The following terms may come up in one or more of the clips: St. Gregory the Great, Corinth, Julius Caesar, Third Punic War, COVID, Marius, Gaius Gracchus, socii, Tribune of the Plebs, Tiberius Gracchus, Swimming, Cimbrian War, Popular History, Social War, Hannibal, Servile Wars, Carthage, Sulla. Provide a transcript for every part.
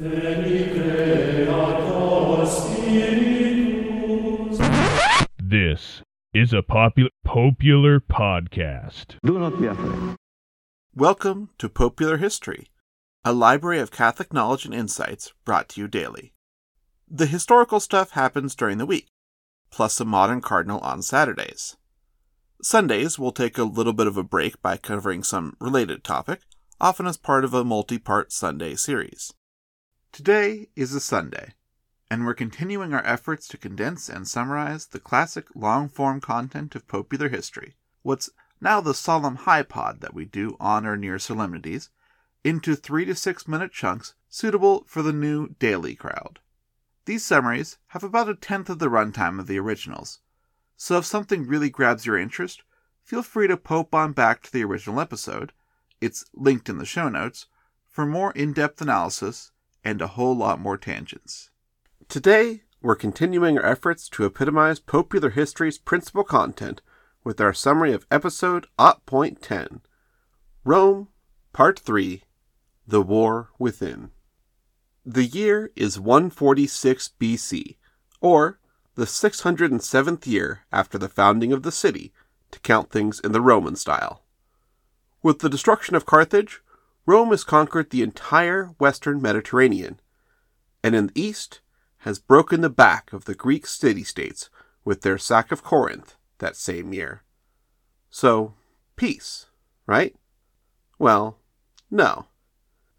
This is a popular podcast. Do not be afraid. Welcome to Popular History, a library of Catholic knowledge and insights brought to you daily. The historical stuff happens during the week, plus a modern cardinal on Saturdays. Sundays, we'll take a little bit of a break by covering some related topic, often as part of a multi-part Sunday series. Today is a Sunday, and we're continuing our efforts to condense and summarize the classic long-form content of popular history, what's now the solemn high pod that we do on or near solemnities, into 3 to 6 minute chunks suitable for the new daily crowd. These summaries have about a tenth of the runtime of the originals, so if something really grabs your interest, feel free to pope on back to the original episode, it's linked in the show notes, for more in-depth analysis and a whole lot more tangents. Today, we're continuing our efforts to epitomize popular history's principal content with our summary of episode 8.10, Rome, Part 3, The War Within. The year is 146 BC, or the 607th year after the founding of the city, to count things in the Roman style. With the destruction of Carthage, Rome has conquered the entire western Mediterranean, and in the east has broken the back of the Greek city-states with their sack of Corinth that same year. So, peace, right? Well, no.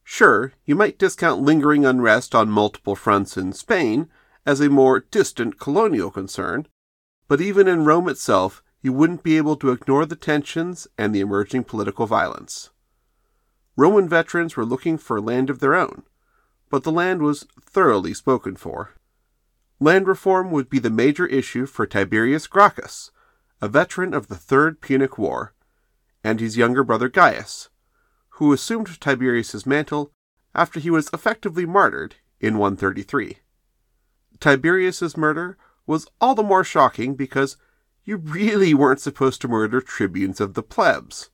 Sure, you might discount lingering unrest on multiple fronts in Spain as a more distant colonial concern, but even in Rome itself, you wouldn't be able to ignore the tensions and the emerging political violence. Roman veterans were looking for land of their own, but the land was thoroughly spoken for. Land reform would be the major issue for Tiberius Gracchus, a veteran of the Third Punic War, and his younger brother Gaius, who assumed Tiberius's mantle after he was effectively martyred in 133. Tiberius's murder was all the more shocking because you really weren't supposed to murder tribunes of the plebs.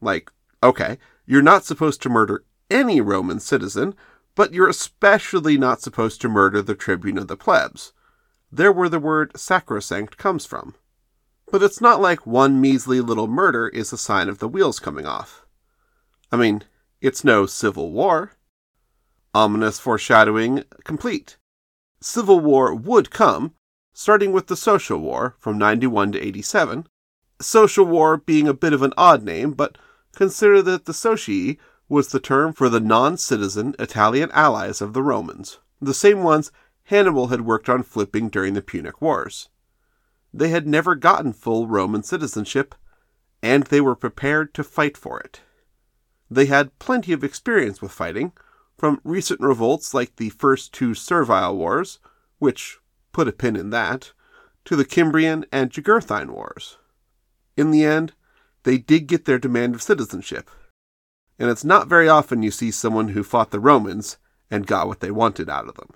Like, okay, you're not supposed to murder any Roman citizen, but you're especially not supposed to murder the tribune of the plebs. There where the word sacrosanct comes from. But it's not like one measly little murder is a sign of the wheels coming off. I mean, it's no civil war. Ominous foreshadowing complete. Civil war would come, starting with the Social War from 91 to 87. Social war being a bit of an odd name, but consider that the socii was the term for the non-citizen Italian allies of the Romans, the same ones Hannibal had worked on flipping during the Punic Wars. They had never gotten full Roman citizenship, and they were prepared to fight for it. They had plenty of experience with fighting, from recent revolts like the first two Servile Wars, which put a pin in that, to the Cimbrian and Jugurthine Wars. In the end, they did get their demand of citizenship, and it's not very often you see someone who fought the Romans and got what they wanted out of them.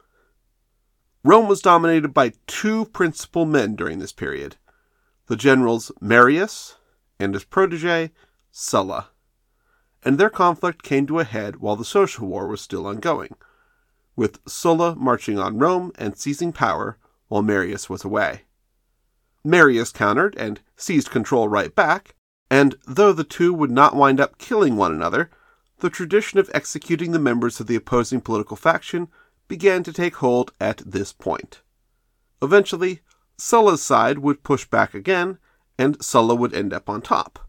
Rome was dominated by two principal men during this period, the generals Marius and his protege, Sulla. And their conflict came to a head while the Social War was still ongoing, with Sulla marching on Rome and seizing power while Marius was away. Marius countered and seized control right back, and though the two would not wind up killing one another, the tradition of executing the members of the opposing political faction began to take hold at this point. Eventually, Sulla's side would push back again, and Sulla would end up on top,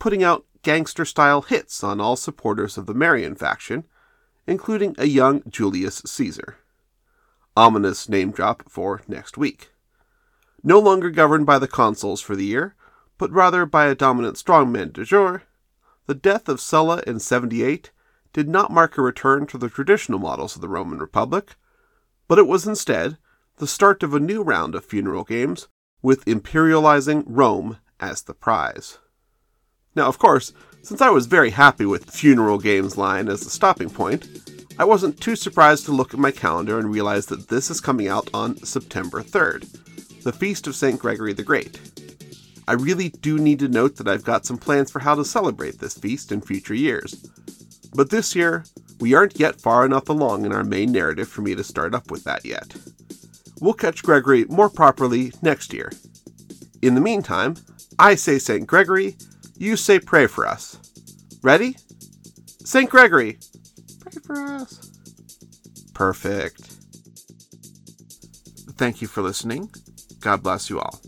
putting out gangster-style hits on all supporters of the Marian faction, including a young Julius Caesar. Ominous name drop for next week. No longer governed by the consuls for the year, but rather by a dominant strongman du jour, the death of Sulla in 78 did not mark a return to the traditional models of the Roman Republic, but it was instead the start of a new round of funeral games with imperializing Rome as the prize. Now, of course, since I was very happy with the funeral games line as the stopping point, I wasn't too surprised to look at my calendar and realize that this is coming out on September 3rd, the feast of St. Gregory the Great. I really do need to note that I've got some plans for how to celebrate this feast in future years, but this year, We aren't yet far enough along in our main narrative for me to start up with that yet. We'll catch Gregory more properly next year. In the meantime, I say St. Gregory, you say pray for us. Ready? St. Gregory, pray for us. Perfect. Thank you for listening. God bless you all.